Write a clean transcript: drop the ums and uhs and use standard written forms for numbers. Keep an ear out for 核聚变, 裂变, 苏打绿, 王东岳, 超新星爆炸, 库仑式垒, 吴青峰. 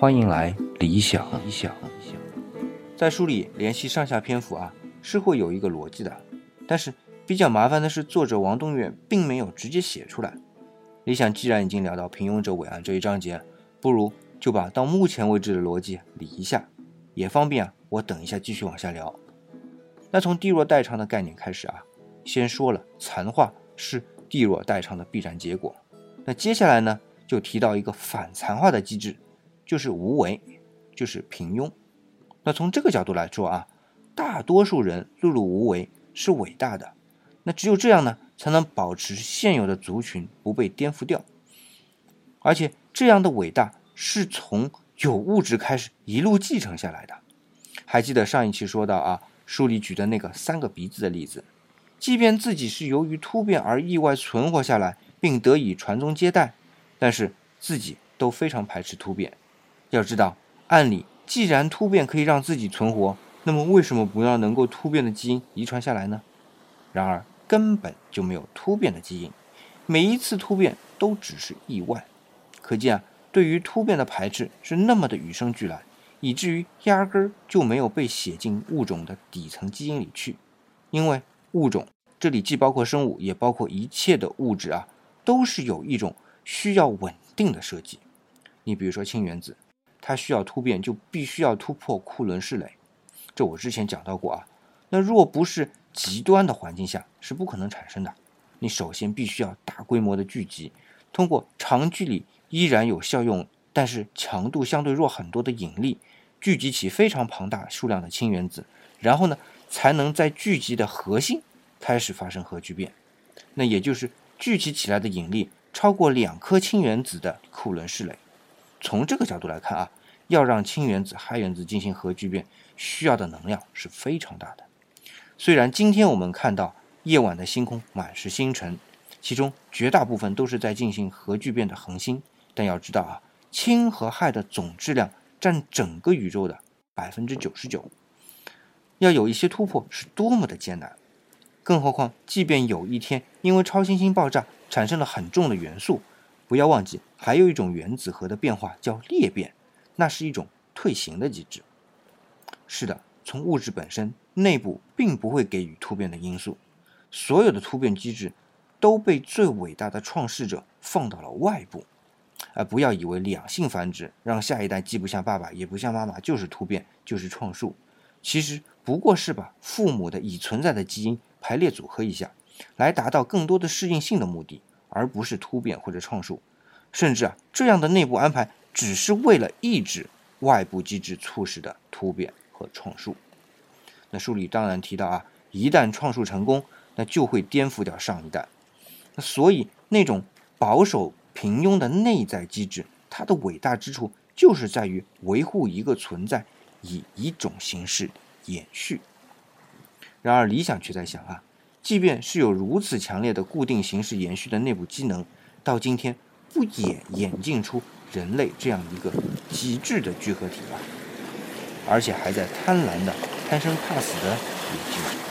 欢迎来理想。在书里联系上下篇幅啊，是会有一个逻辑的，但是比较麻烦的是作者王东岳并没有直接写出来。理想既然已经聊到平庸者伟岸这一章节，不如就把到目前为止的逻辑理一下，也方便啊我等一下继续往下聊。那从地弱代偿的概念开始啊，先说了残化是地弱代偿的必然结果。那接下来呢，就提到一个反残化的机制，就是无为，就是平庸。那从这个角度来说啊，大多数人碌碌无为是伟大的，那只有这样呢，才能保持现有的族群不被颠覆掉。而且这样的伟大是从有物质开始一路继承下来的。还记得上一期说到啊，书里举的那个三个鼻子的例子，即便自己是由于突变而意外存活下来并得以传宗接代，但是自己都非常排斥突变。要知道，按理既然突变可以让自己存活，那么为什么不让能够突变的基因遗传下来呢？然而根本就没有突变的基因，每一次突变都只是意外。可见啊，对于突变的排斥是那么的与生俱来，以至于压根儿就没有被写进物种的底层基因里去。因为物种，这里既包括生物也包括一切的物质啊，都是有一种需要稳定的设计。你比如说氢原子，它需要突变就必须要突破库仑式垒，这我之前讲到过啊。那若不是极端的环境下是不可能产生的，你首先必须要大规模的聚集，通过长距离依然有效用但是强度相对弱很多的引力，聚集起非常庞大数量的氢原子，然后呢才能在聚集的核心开始发生核聚变。那也就是聚集起来的引力超过2颗氢原子的库仑式垒。从这个角度来看啊，要让氢原子、氦原子进行核聚变需要的能量是非常大的。虽然今天我们看到夜晚的星空满是星辰，其中绝大部分都是在进行核聚变的恒星，但要知道啊，氢和氦的总质量占整个宇宙的 99%， 要有一些突破是多么的艰难。更何况即便有一天因为超新星爆炸产生了很重的元素，不要忘记还有一种原子核的变化叫裂变，那是一种退行的机制。是的，从物质本身内部并不会给予突变的因素，所有的突变机制都被最伟大的创世者放到了外部。而不要以为两性繁殖让下一代既不像爸爸也不像妈妈就是突变就是创树，其实不过是把父母的已存在的基因排列组合一下，来达到更多的适应性的目的，而不是突变或者创树。甚至啊，这样的内部安排只是为了抑制外部机制促使的突变和创树。那书里当然提到啊，一旦创树成功，那就会颠覆掉上一代。那所以那种保守平庸的内在机制，它的伟大之处就是在于维护一个存在以一种形式延续。然而理想却在想啊，即便是有如此强烈的固定形式延续的内部机能，到今天不也演进出人类这样一个极致的聚合体吧？而且还在贪婪的贪生怕死的演进。